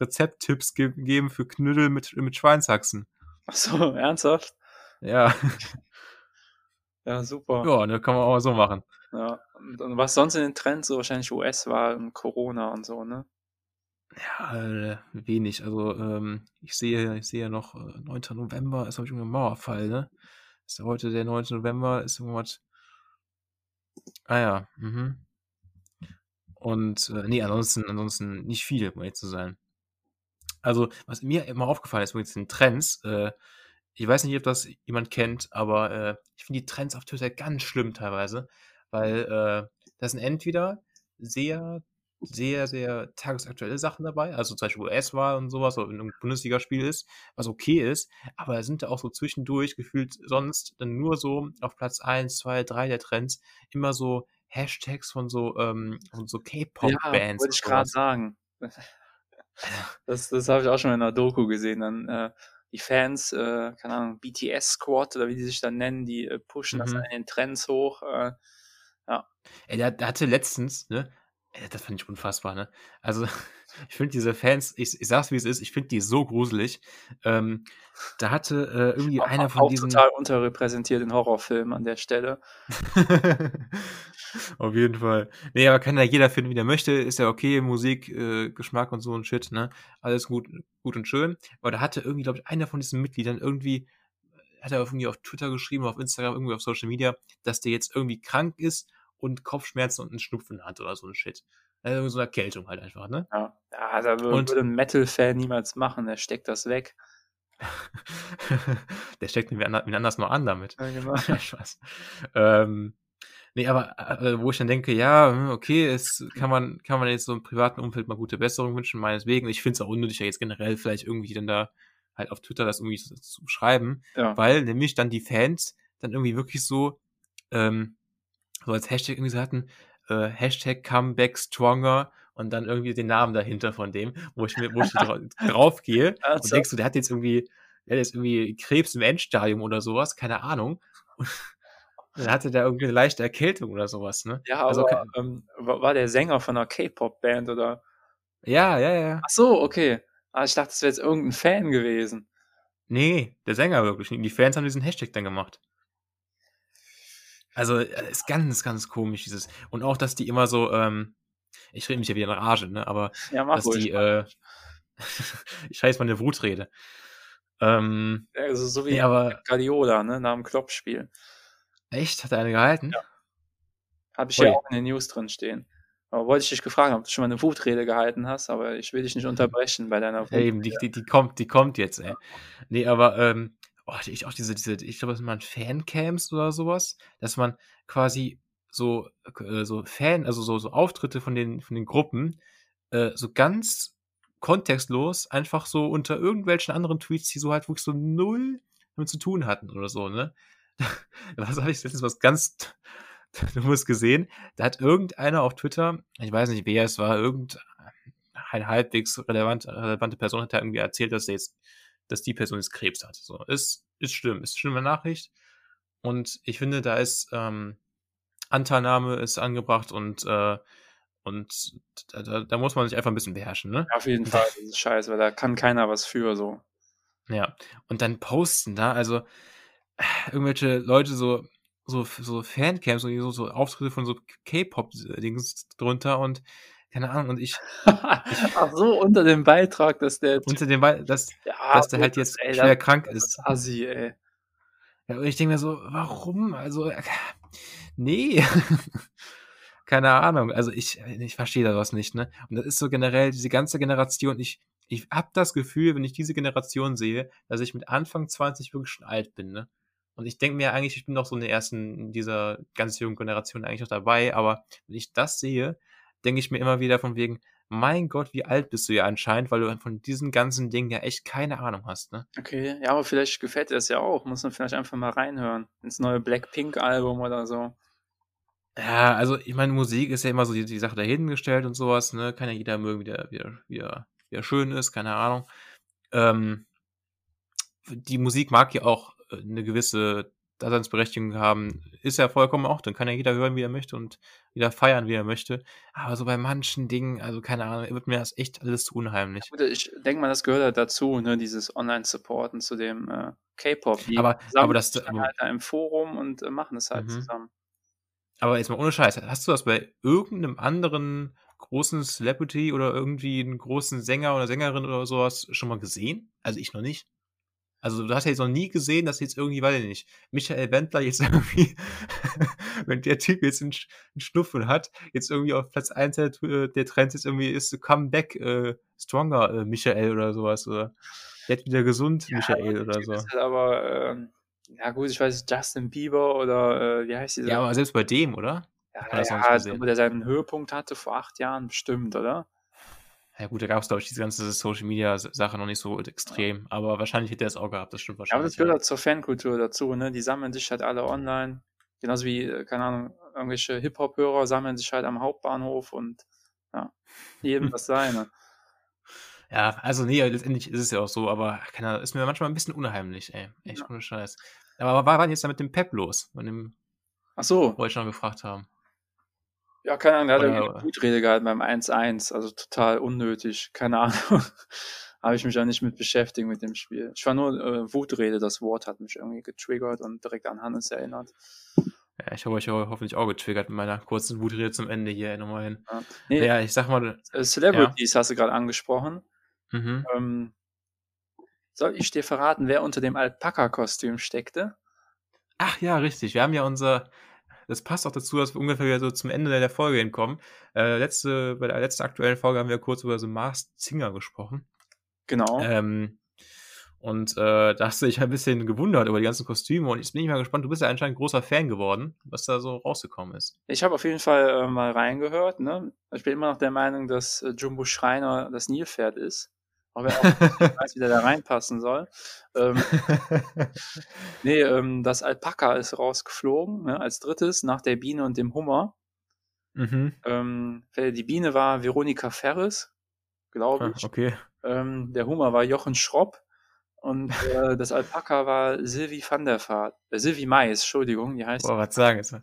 Rezepttipps geben für Knödel mit Schweinshaxen. Ach so, ernsthaft? Ja. Ja, super. Ja, das kann man auch mal so machen. Ja. Und was sonst in den Trends, so wahrscheinlich US-Wahlen, Corona und so, ne? Ja, wenig. Also ich sehe ja noch 9. November ist, glaube ich, irgendein Mauerfall, ne? Ist ja heute der 9. November, ist irgendwas... Ah ja, Und nee, ansonsten nicht viel, um ehrlich zu sein. Also, was mir immer aufgefallen ist, übrigens in Trends, ich weiß nicht, ob das jemand kennt, aber ich finde die Trends auf Twitter ganz schlimm teilweise, weil da sind entweder sehr, sehr tagesaktuelle Sachen dabei, also zum Beispiel US-Wahl und sowas, oder wenn ein Bundesligaspiel ist, was okay ist, aber da sind da auch so zwischendurch gefühlt sonst dann nur so auf Platz 1, 2, 3 der Trends immer so Hashtags von so K-Pop-Bands. Ja, wollte ich gerade sagen. Das habe ich auch schon in einer Doku gesehen. Dann die Fans, keine Ahnung, BTS-Squad oder wie die sich dann nennen, die pushen das in den Trends hoch. Ja. Ey, der hatte letztens, ne? Das fand ich unfassbar, ne? Also, ich finde diese Fans, ich sag's wie es ist, ich finde die so gruselig. Da hatte irgendwie einer von diesen... Auch total unterrepräsentiert in Horrorfilmen an der Stelle. Auf jeden Fall. Nee, aber kann ja jeder finden, wie der möchte. Ist ja okay, Musik, Geschmack und so und Shit, ne? Alles gut und schön. Aber da hatte irgendwie, glaube ich, einer von diesen Mitgliedern irgendwie, hat er irgendwie auf Twitter geschrieben, auf Instagram, irgendwie auf Social Media, dass der jetzt irgendwie krank ist und Kopfschmerzen und einen Schnupfen hat oder so ein Shit. Also so eine Erkältung halt einfach, ne? Ja, da würde ein Metal-Fan niemals machen, der steckt das weg. Der steckt mir anders noch an damit. Ja, genau. Spaß. Nee, aber wo ich dann denke, ja, okay, es kann man jetzt so im privaten Umfeld mal gute Besserung wünschen, meineswegen. Ich finde es auch unnötig, ja jetzt generell vielleicht irgendwie dann da halt auf Twitter das irgendwie zu schreiben, ja. Weil nämlich dann die Fans dann irgendwie wirklich so als Hashtag irgendwie so hatten, Hashtag Comeback Stronger und dann irgendwie den Namen dahinter von dem, wo ich drauf gehe also. Und denkst du, der hat jetzt irgendwie Krebs im Endstadium oder sowas, keine Ahnung. Und dann hatte der irgendwie eine leichte Erkältung oder sowas, ne? Ja, aber also, war der Sänger von einer K-Pop-Band oder? Ja. Ach so, okay. Also ich dachte, das wäre jetzt irgendein Fan gewesen. Nee, der Sänger wirklich nicht. Die Fans haben diesen Hashtag dann gemacht. Also, ist ganz, ganz komisch, dieses. Und auch, dass die immer so, ich rede mich ja wieder in Rage, ne, aber, ja, dass die, ich scheiß mal eine Wutrede. Also, so wie Pep Guardiola, ne, nach dem Klopp-Spiel. Echt? Hat er eine gehalten? Ja. Hab ich ja auch in den News drin stehen. Aber wollte ich dich gefragt haben, ob du schon mal eine Wutrede gehalten hast, aber ich will dich nicht unterbrechen bei deiner Wutrede. Ja, eben, die kommt jetzt, ey. Ja. Nee, aber, ich auch diese, ich glaube, das nennt man Fancams oder sowas, dass man quasi so Fan, also so Auftritte von den Gruppen, so ganz kontextlos einfach so unter irgendwelchen anderen Tweets, die so halt wirklich so null damit zu tun hatten oder so, ne? Was habe ich letztens was ganz Dummes gesehen? Da hat irgendeiner auf Twitter, ich weiß nicht, wer es war, irgendeine halbwegs relevante Person hat da irgendwie erzählt, dass die Person jetzt Krebs hat. So, ist schlimme Nachricht. Und ich finde, da ist Anteilnahme ist angebracht und da muss man sich einfach ein bisschen beherrschen, ne? Ja, auf jeden Fall, das ist scheiße, weil da kann keiner was für, so. Ja, und dann posten da, also irgendwelche Leute so Fancams, so Auftritte von so K-Pop-Dings drunter und keine Ahnung, und ich... Ach so, unter dem Beitrag, dass der... Unter dem Beitrag, dass der halt jetzt schwer krank ist. Assi, ey. Ja, und ich denke mir so, warum? Also, nee. Keine Ahnung. Also, ich verstehe da was nicht, ne? Und das ist so generell diese ganze Generation. Ich habe das Gefühl, wenn ich diese Generation sehe, dass ich mit Anfang 20 wirklich schon alt bin, ne? Und ich denke mir eigentlich, ich bin noch so in der ersten dieser ganz jungen Generation eigentlich noch dabei, aber wenn ich das sehe, denke ich mir immer wieder von wegen, mein Gott, wie alt bist du ja anscheinend, weil du von diesen ganzen Dingen ja echt keine Ahnung hast, ne? Okay, ja, aber vielleicht gefällt dir das ja auch. Muss man vielleicht einfach mal reinhören ins neue Blackpink-Album oder so. Ja, also ich meine, Musik ist ja immer so die Sache dahingestellt und sowas, ne? Kann ja jeder mögen, wie der schön ist, keine Ahnung. Die Musik mag ja auch eine gewisse Daseinsberechtigung haben, ist ja vollkommen auch, dann kann ja jeder hören, wie er möchte und jeder feiern, wie er möchte, aber so bei manchen Dingen, also keine Ahnung, wird mir das echt alles zu unheimlich. Ja, ich denke mal, das gehört halt dazu, ne, dieses Online-Supporten zu dem K-Pop, die aber das halt im Forum und machen es halt zusammen. Aber jetzt mal ohne Scheiß, hast du das bei irgendeinem anderen großen Celebrity oder irgendwie einen großen Sänger oder Sängerin oder sowas schon mal gesehen? Also ich noch nicht. Also du hast ja jetzt noch nie gesehen, dass jetzt irgendwie, weiß ich nicht, Michael Wendler jetzt irgendwie, wenn der Typ jetzt einen Schnupfen hat, jetzt irgendwie auf Platz 1 der Trend jetzt irgendwie ist Comeback Stronger Michael oder sowas. Oder wird wieder gesund, ja, Michael oder so. Halt aber, ja gut, ich weiß, Justin Bieber oder wie heißt dieser? Ja, aber selbst bei dem, oder? Ja, der seinen Höhepunkt hatte vor 8 Jahren, bestimmt, oder? Ja gut, da gab es, glaube ich, diese ganze Social-Media-Sache noch nicht so extrem, ja. Aber wahrscheinlich hätte er es auch gehabt, das stimmt wahrscheinlich. Ja, aber das gehört halt zur Fankultur dazu, ne? Die sammeln sich halt alle online, genauso wie, keine Ahnung, irgendwelche Hip-Hop-Hörer sammeln sich halt am Hauptbahnhof und ja, jedem das Seine. Ja, also nee, letztendlich ist es ja auch so, aber ist mir manchmal ein bisschen unheimlich, ey. Echt ja. Ohne Scheiß. Aber was war denn jetzt da mit dem Pep los? Von dem, ach so. Wollte ich noch gefragt haben. Ja, keine Ahnung, der hat irgendwie eine Gutrede gehalten beim 1-1, also total unnötig, keine Ahnung. Habe ich mich auch nicht mit beschäftigt mit dem Spiel. Ich war nur Wutrede, das Wort hat mich irgendwie getriggert und direkt an Hannes erinnert. Ja, ich habe euch hoffentlich auch getriggert mit meiner kurzen Wutrede zum Ende hier nochmal hin. Ja. Nee, ja, ich sag mal... Celebrities hast du gerade angesprochen. Mhm. Soll ich dir verraten, wer unter dem Alpaka-Kostüm steckte? Ach ja, richtig, wir haben ja unser... Das passt auch dazu, dass wir ungefähr wieder so zum Ende der Folge hinkommen. Bei der letzten aktuellen Folge haben wir kurz über so Mars Singer gesprochen. Genau. Da hast du dich ein bisschen gewundert über die ganzen Kostüme und jetzt bin ich mal gespannt, du bist ja anscheinend ein großer Fan geworden, was da so rausgekommen ist. Ich habe auf jeden Fall mal reingehört, ne? Ich bin immer noch der Meinung, dass Jumbo Schreiner das Nilpferd ist. Aber er auch nicht weiß, wie der da reinpassen soll. Das Alpaka ist rausgeflogen, ne, als drittes, nach der Biene und dem Hummer. Mhm. Die Biene war Veronika Ferres, glaube ich. Okay. Der Hummer war Jochen Schropp. Und das Alpaka war Silvi Mais, Entschuldigung, die heißt. Boah, was sagen jetzt?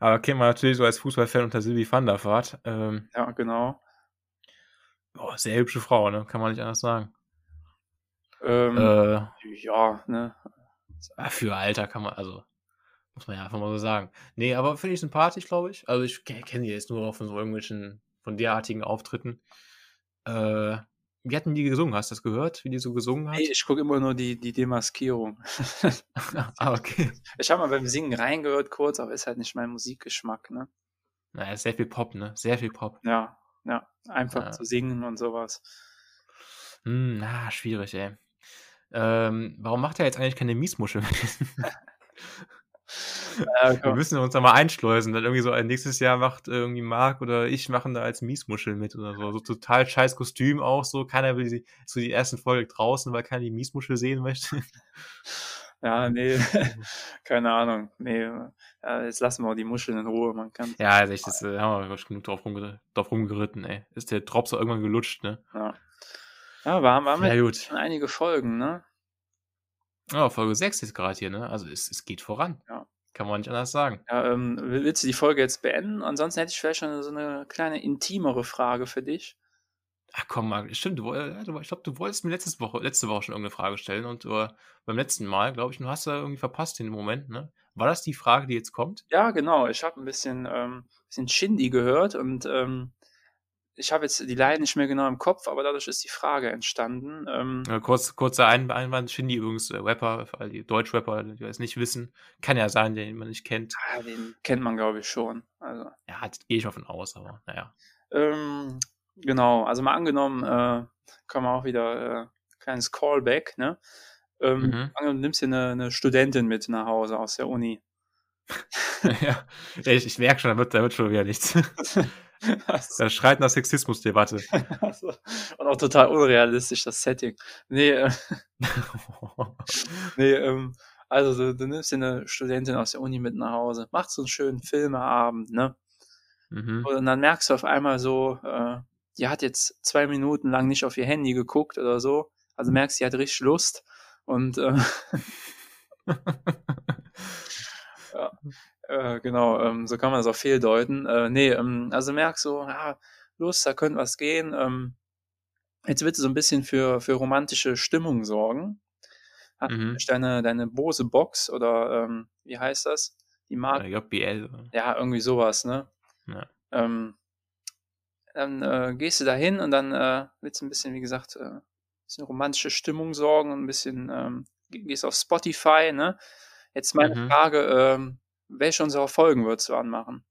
Aber kennt man natürlich so als Fußballfan unter Silvi van der Vaart. Ja, genau. Oh, sehr hübsche Frau, ne? Kann man nicht anders sagen. Ja, ne? Für Alter kann man, also, muss man ja einfach mal so sagen. Nee, aber finde ich sympathisch, glaube ich. Also, ich kenne die jetzt nur von so irgendwelchen, von derartigen Auftritten. Wie hatten die gesungen? Hast du das gehört, wie die so gesungen hat? Nee, ich gucke immer nur die Demaskierung. Ah, okay. Ich habe mal beim Singen reingehört kurz, aber ist halt nicht mein Musikgeschmack, ne? Naja, sehr viel Pop, ne? Sehr viel Pop. Ja. Ja, einfach zu singen und sowas. Schwierig, ey. Warum macht er jetzt eigentlich keine Miesmuschel? Wir müssen uns da mal einschleusen, dann irgendwie so nächstes Jahr macht irgendwie Marc oder ich machen da als Miesmuschel mit oder so. So total scheiß Kostüm auch so. Keiner will zu die ersten Folge draußen, weil keiner die Miesmuschel sehen möchte. Ja, nee, keine Ahnung. Nee, jetzt lassen wir auch die Muscheln in Ruhe. Man kann. Ja, also das haben wir genug drauf rumgeritten, ey. Ist der Drops auch irgendwann gelutscht, ne? Ja, aber haben wir gut. Schon einige Folgen, ne? Ja, Folge 6 ist gerade hier, ne? Also es geht voran. Ja. Kann man nicht anders sagen. Ja, willst du die Folge jetzt beenden? Ansonsten hätte ich vielleicht schon so eine kleine intimere Frage für dich. Ach komm, Marc, stimmt, ich glaube, du wolltest mir letzte Woche schon irgendeine Frage stellen und beim letzten Mal, glaube ich, du hast da irgendwie verpasst den Moment, ne? War das die Frage, die jetzt kommt? Ja, genau, ich habe ein bisschen Shindy gehört und ich habe jetzt die Line nicht mehr genau im Kopf, aber dadurch ist die Frage entstanden. Ja, kurzer Einwand, Shindy übrigens, Rapper, für all die Deutschrapper, die es nicht wissen, kann ja sein, den man nicht kennt. Ja, den kennt man, glaube ich, schon. Also. Ja, gehe ich mal von aus, aber naja. Genau, also mal angenommen, kommen wir auch wieder kleines Callback, ne? Angenommen, du nimmst dir eine Studentin mit nach Hause aus der Uni. Ja, ich merke schon, da wird schon wieder nichts. Da schreit nach Sexismusdebatte. Und auch total unrealistisch, das Setting. Nee, also du nimmst dir eine Studentin aus der Uni mit nach Hause, machst so einen schönen Filmeabend, ne? Mhm. Und dann merkst du auf einmal so, die hat jetzt 2 Minuten lang nicht auf ihr Handy geguckt oder so. Also merkst, die hat richtig Lust. Und ja, genau, so kann man das auch fehldeuten. Also merkst so, Lust, da könnte was gehen. Jetzt willst du so ein bisschen für romantische Stimmung sorgen. Hast du deine Bose-Box oder wie heißt das? die Marke. JBL. Ja, irgendwie sowas, ne? Ja. Dann gehst du da hin und dann willst du ein bisschen, wie gesagt, ein bisschen romantische Stimmung sorgen und ein bisschen, gehst auf Spotify, ne? Jetzt meine Frage, welche unserer Folgen würdest du anmachen?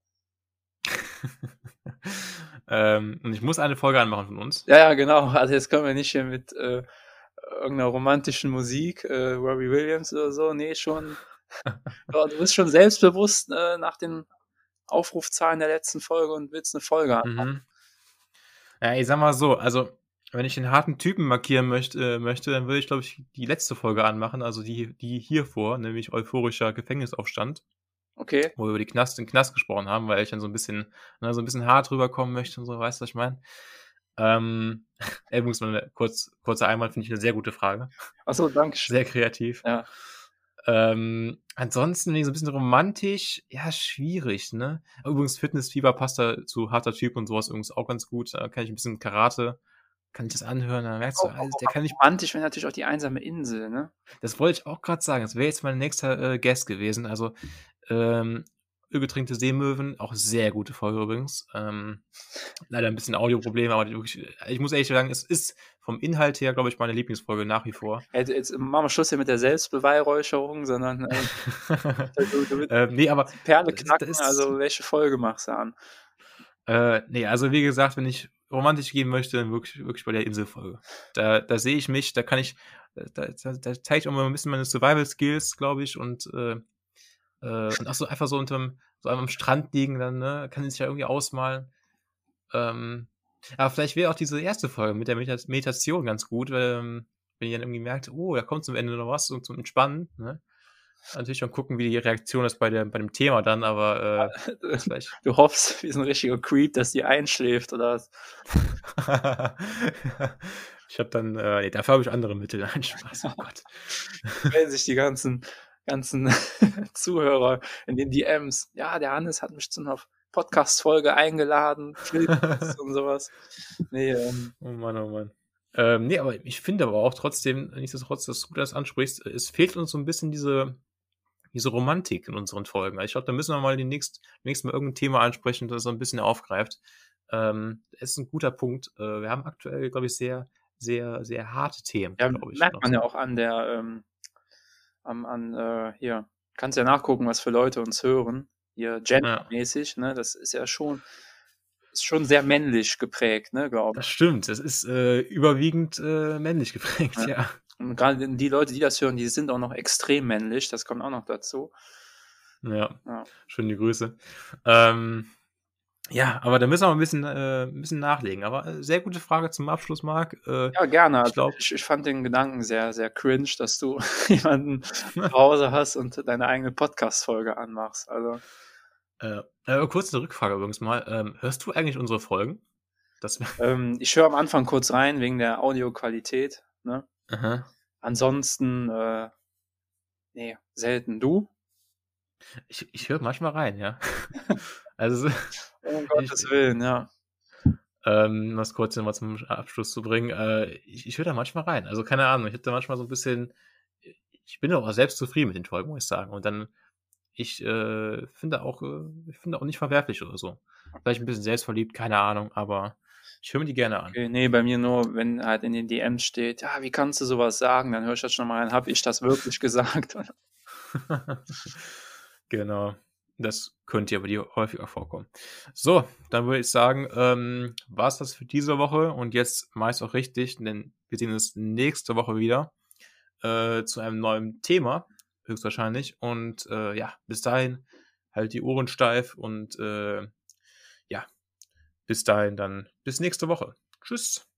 Und ich muss eine Folge anmachen von uns. Ja, genau. Also jetzt können wir nicht hier mit irgendeiner romantischen Musik, Robbie Williams oder so. Nee, schon. Ja, du bist schon selbstbewusst nach den Aufrufzahlen der letzten Folge und willst eine Folge anmachen. Ja, ich sag mal so, also wenn ich den harten Typen markieren möchte, dann würde ich, glaube ich, die letzte Folge anmachen, also die hier vor, nämlich euphorischer Gefängnisaufstand. Okay. Wo wir über den Knast gesprochen haben, weil ich dann so ein bisschen hart rüberkommen möchte und so, weißt du, was ich meine? Übrigens mal eine kurze Einwand, finde ich eine sehr gute Frage. Achso, danke schön. Sehr kreativ. Ja. Ansonsten, wenn ich so ein bisschen romantisch, ja, schwierig, ne? Übrigens, Fitnessfieber passt da zu harter Typ und sowas übrigens auch ganz gut. Da kann ich ein bisschen Karate, kann ich das anhören, dann merkst du, der kann nicht. Romantisch wäre natürlich auch die einsame Insel, ne? Das wollte ich auch gerade sagen. Das wäre jetzt mein nächster Guest gewesen. Also, ölgetränkte Seemöwen, auch sehr gute Folge übrigens. Leider ein bisschen Audioprobleme, aber ich muss ehrlich sagen, es ist vom Inhalt her, glaube ich, meine Lieblingsfolge nach wie vor. Jetzt machen wir Schluss hier mit der Selbstbeweihräucherung, sondern nee, aber Perle knacken, also welche Folge machst du an? Nee, also wie gesagt, wenn ich romantisch gehen möchte, dann wirklich bei der Inselfolge. Da sehe ich mich, da zeige ich auch mal ein bisschen meine Survival-Skills, glaube ich, und auch so einfach so am Strand liegen, dann, ne, kann sich ja irgendwie ausmalen. Aber vielleicht wäre auch diese erste Folge mit der Meditation ganz gut, wenn ihr dann irgendwie merkt, oh, da kommt zum Ende noch was und zum Entspannen, ne? Natürlich schon gucken, wie die Reaktion ist bei dem Thema dann, aber du hoffst, wie so ein richtiger Creep, dass die einschläft, oder? Ich habe dann, nee, dafür habe ich andere Mittel. Nein, Spaß, oh Gott. Wenn sich die ganzen Zuhörer in den DMs. Ja, der Hannes hat mich zu einer Podcast-Folge eingeladen, und sowas. Nee, Oh Mann. Nee, aber ich finde aber auch trotzdem, nichtsdestotrotz, dass du das ansprichst, es fehlt uns so ein bisschen diese Romantik in unseren Folgen. Also ich glaube, da müssen wir mal demnächst mal irgendein Thema ansprechen, das so ein bisschen aufgreift. Das ist ein guter Punkt. Wir haben aktuell, glaube ich, sehr, sehr, sehr harte Themen. Ja, merkt man ja auch an der hier, kannst ja nachgucken, was für Leute uns hören, hier gendermäßig, ne, das ist ja schon sehr männlich geprägt, ne, glaube ich. Das stimmt, das ist überwiegend männlich geprägt, ja. Und gerade die Leute, die das hören, die sind auch noch extrem männlich, das kommt auch noch dazu. Ja. Schöne Grüße. Ja, aber da müssen wir auch ein bisschen nachlegen. Aber sehr gute Frage zum Abschluss, Marc. Ja, gerne. Ich fand den Gedanken sehr, sehr cringe, dass du jemanden zu Hause hast und deine eigene Podcast-Folge anmachst. Also. Kurz eine Rückfrage übrigens mal. Hörst du eigentlich unsere Folgen? Ich höre am Anfang kurz rein, wegen der Audioqualität. Ne? Aha. Ansonsten, nee, selten. Du? Ich höre manchmal rein, ja. Also, um Gottes Willen, ja. Was kurz nochmal zum Abschluss zu bringen. Ich höre da manchmal rein. Also, keine Ahnung. Ich habe da manchmal so ein bisschen. Ich bin auch selbst zufrieden mit den Folgen, muss ich sagen. Und dann, ich finde auch nicht verwerflich oder so. Vielleicht ein bisschen selbstverliebt, keine Ahnung, aber ich höre mir die gerne an. Okay, nee, bei mir nur, wenn halt in den DMs steht, ja, wie kannst du sowas sagen? Dann höre ich das schon mal rein. Habe ich das wirklich gesagt? Genau. Das könnte ja bei dir häufiger vorkommen. So, dann würde ich sagen, war es das für diese Woche und jetzt meist auch richtig, denn wir sehen uns nächste Woche wieder zu einem neuen Thema, höchstwahrscheinlich. Und ja, bis dahin halt die Ohren steif und ja, bis dahin dann bis nächste Woche. Tschüss.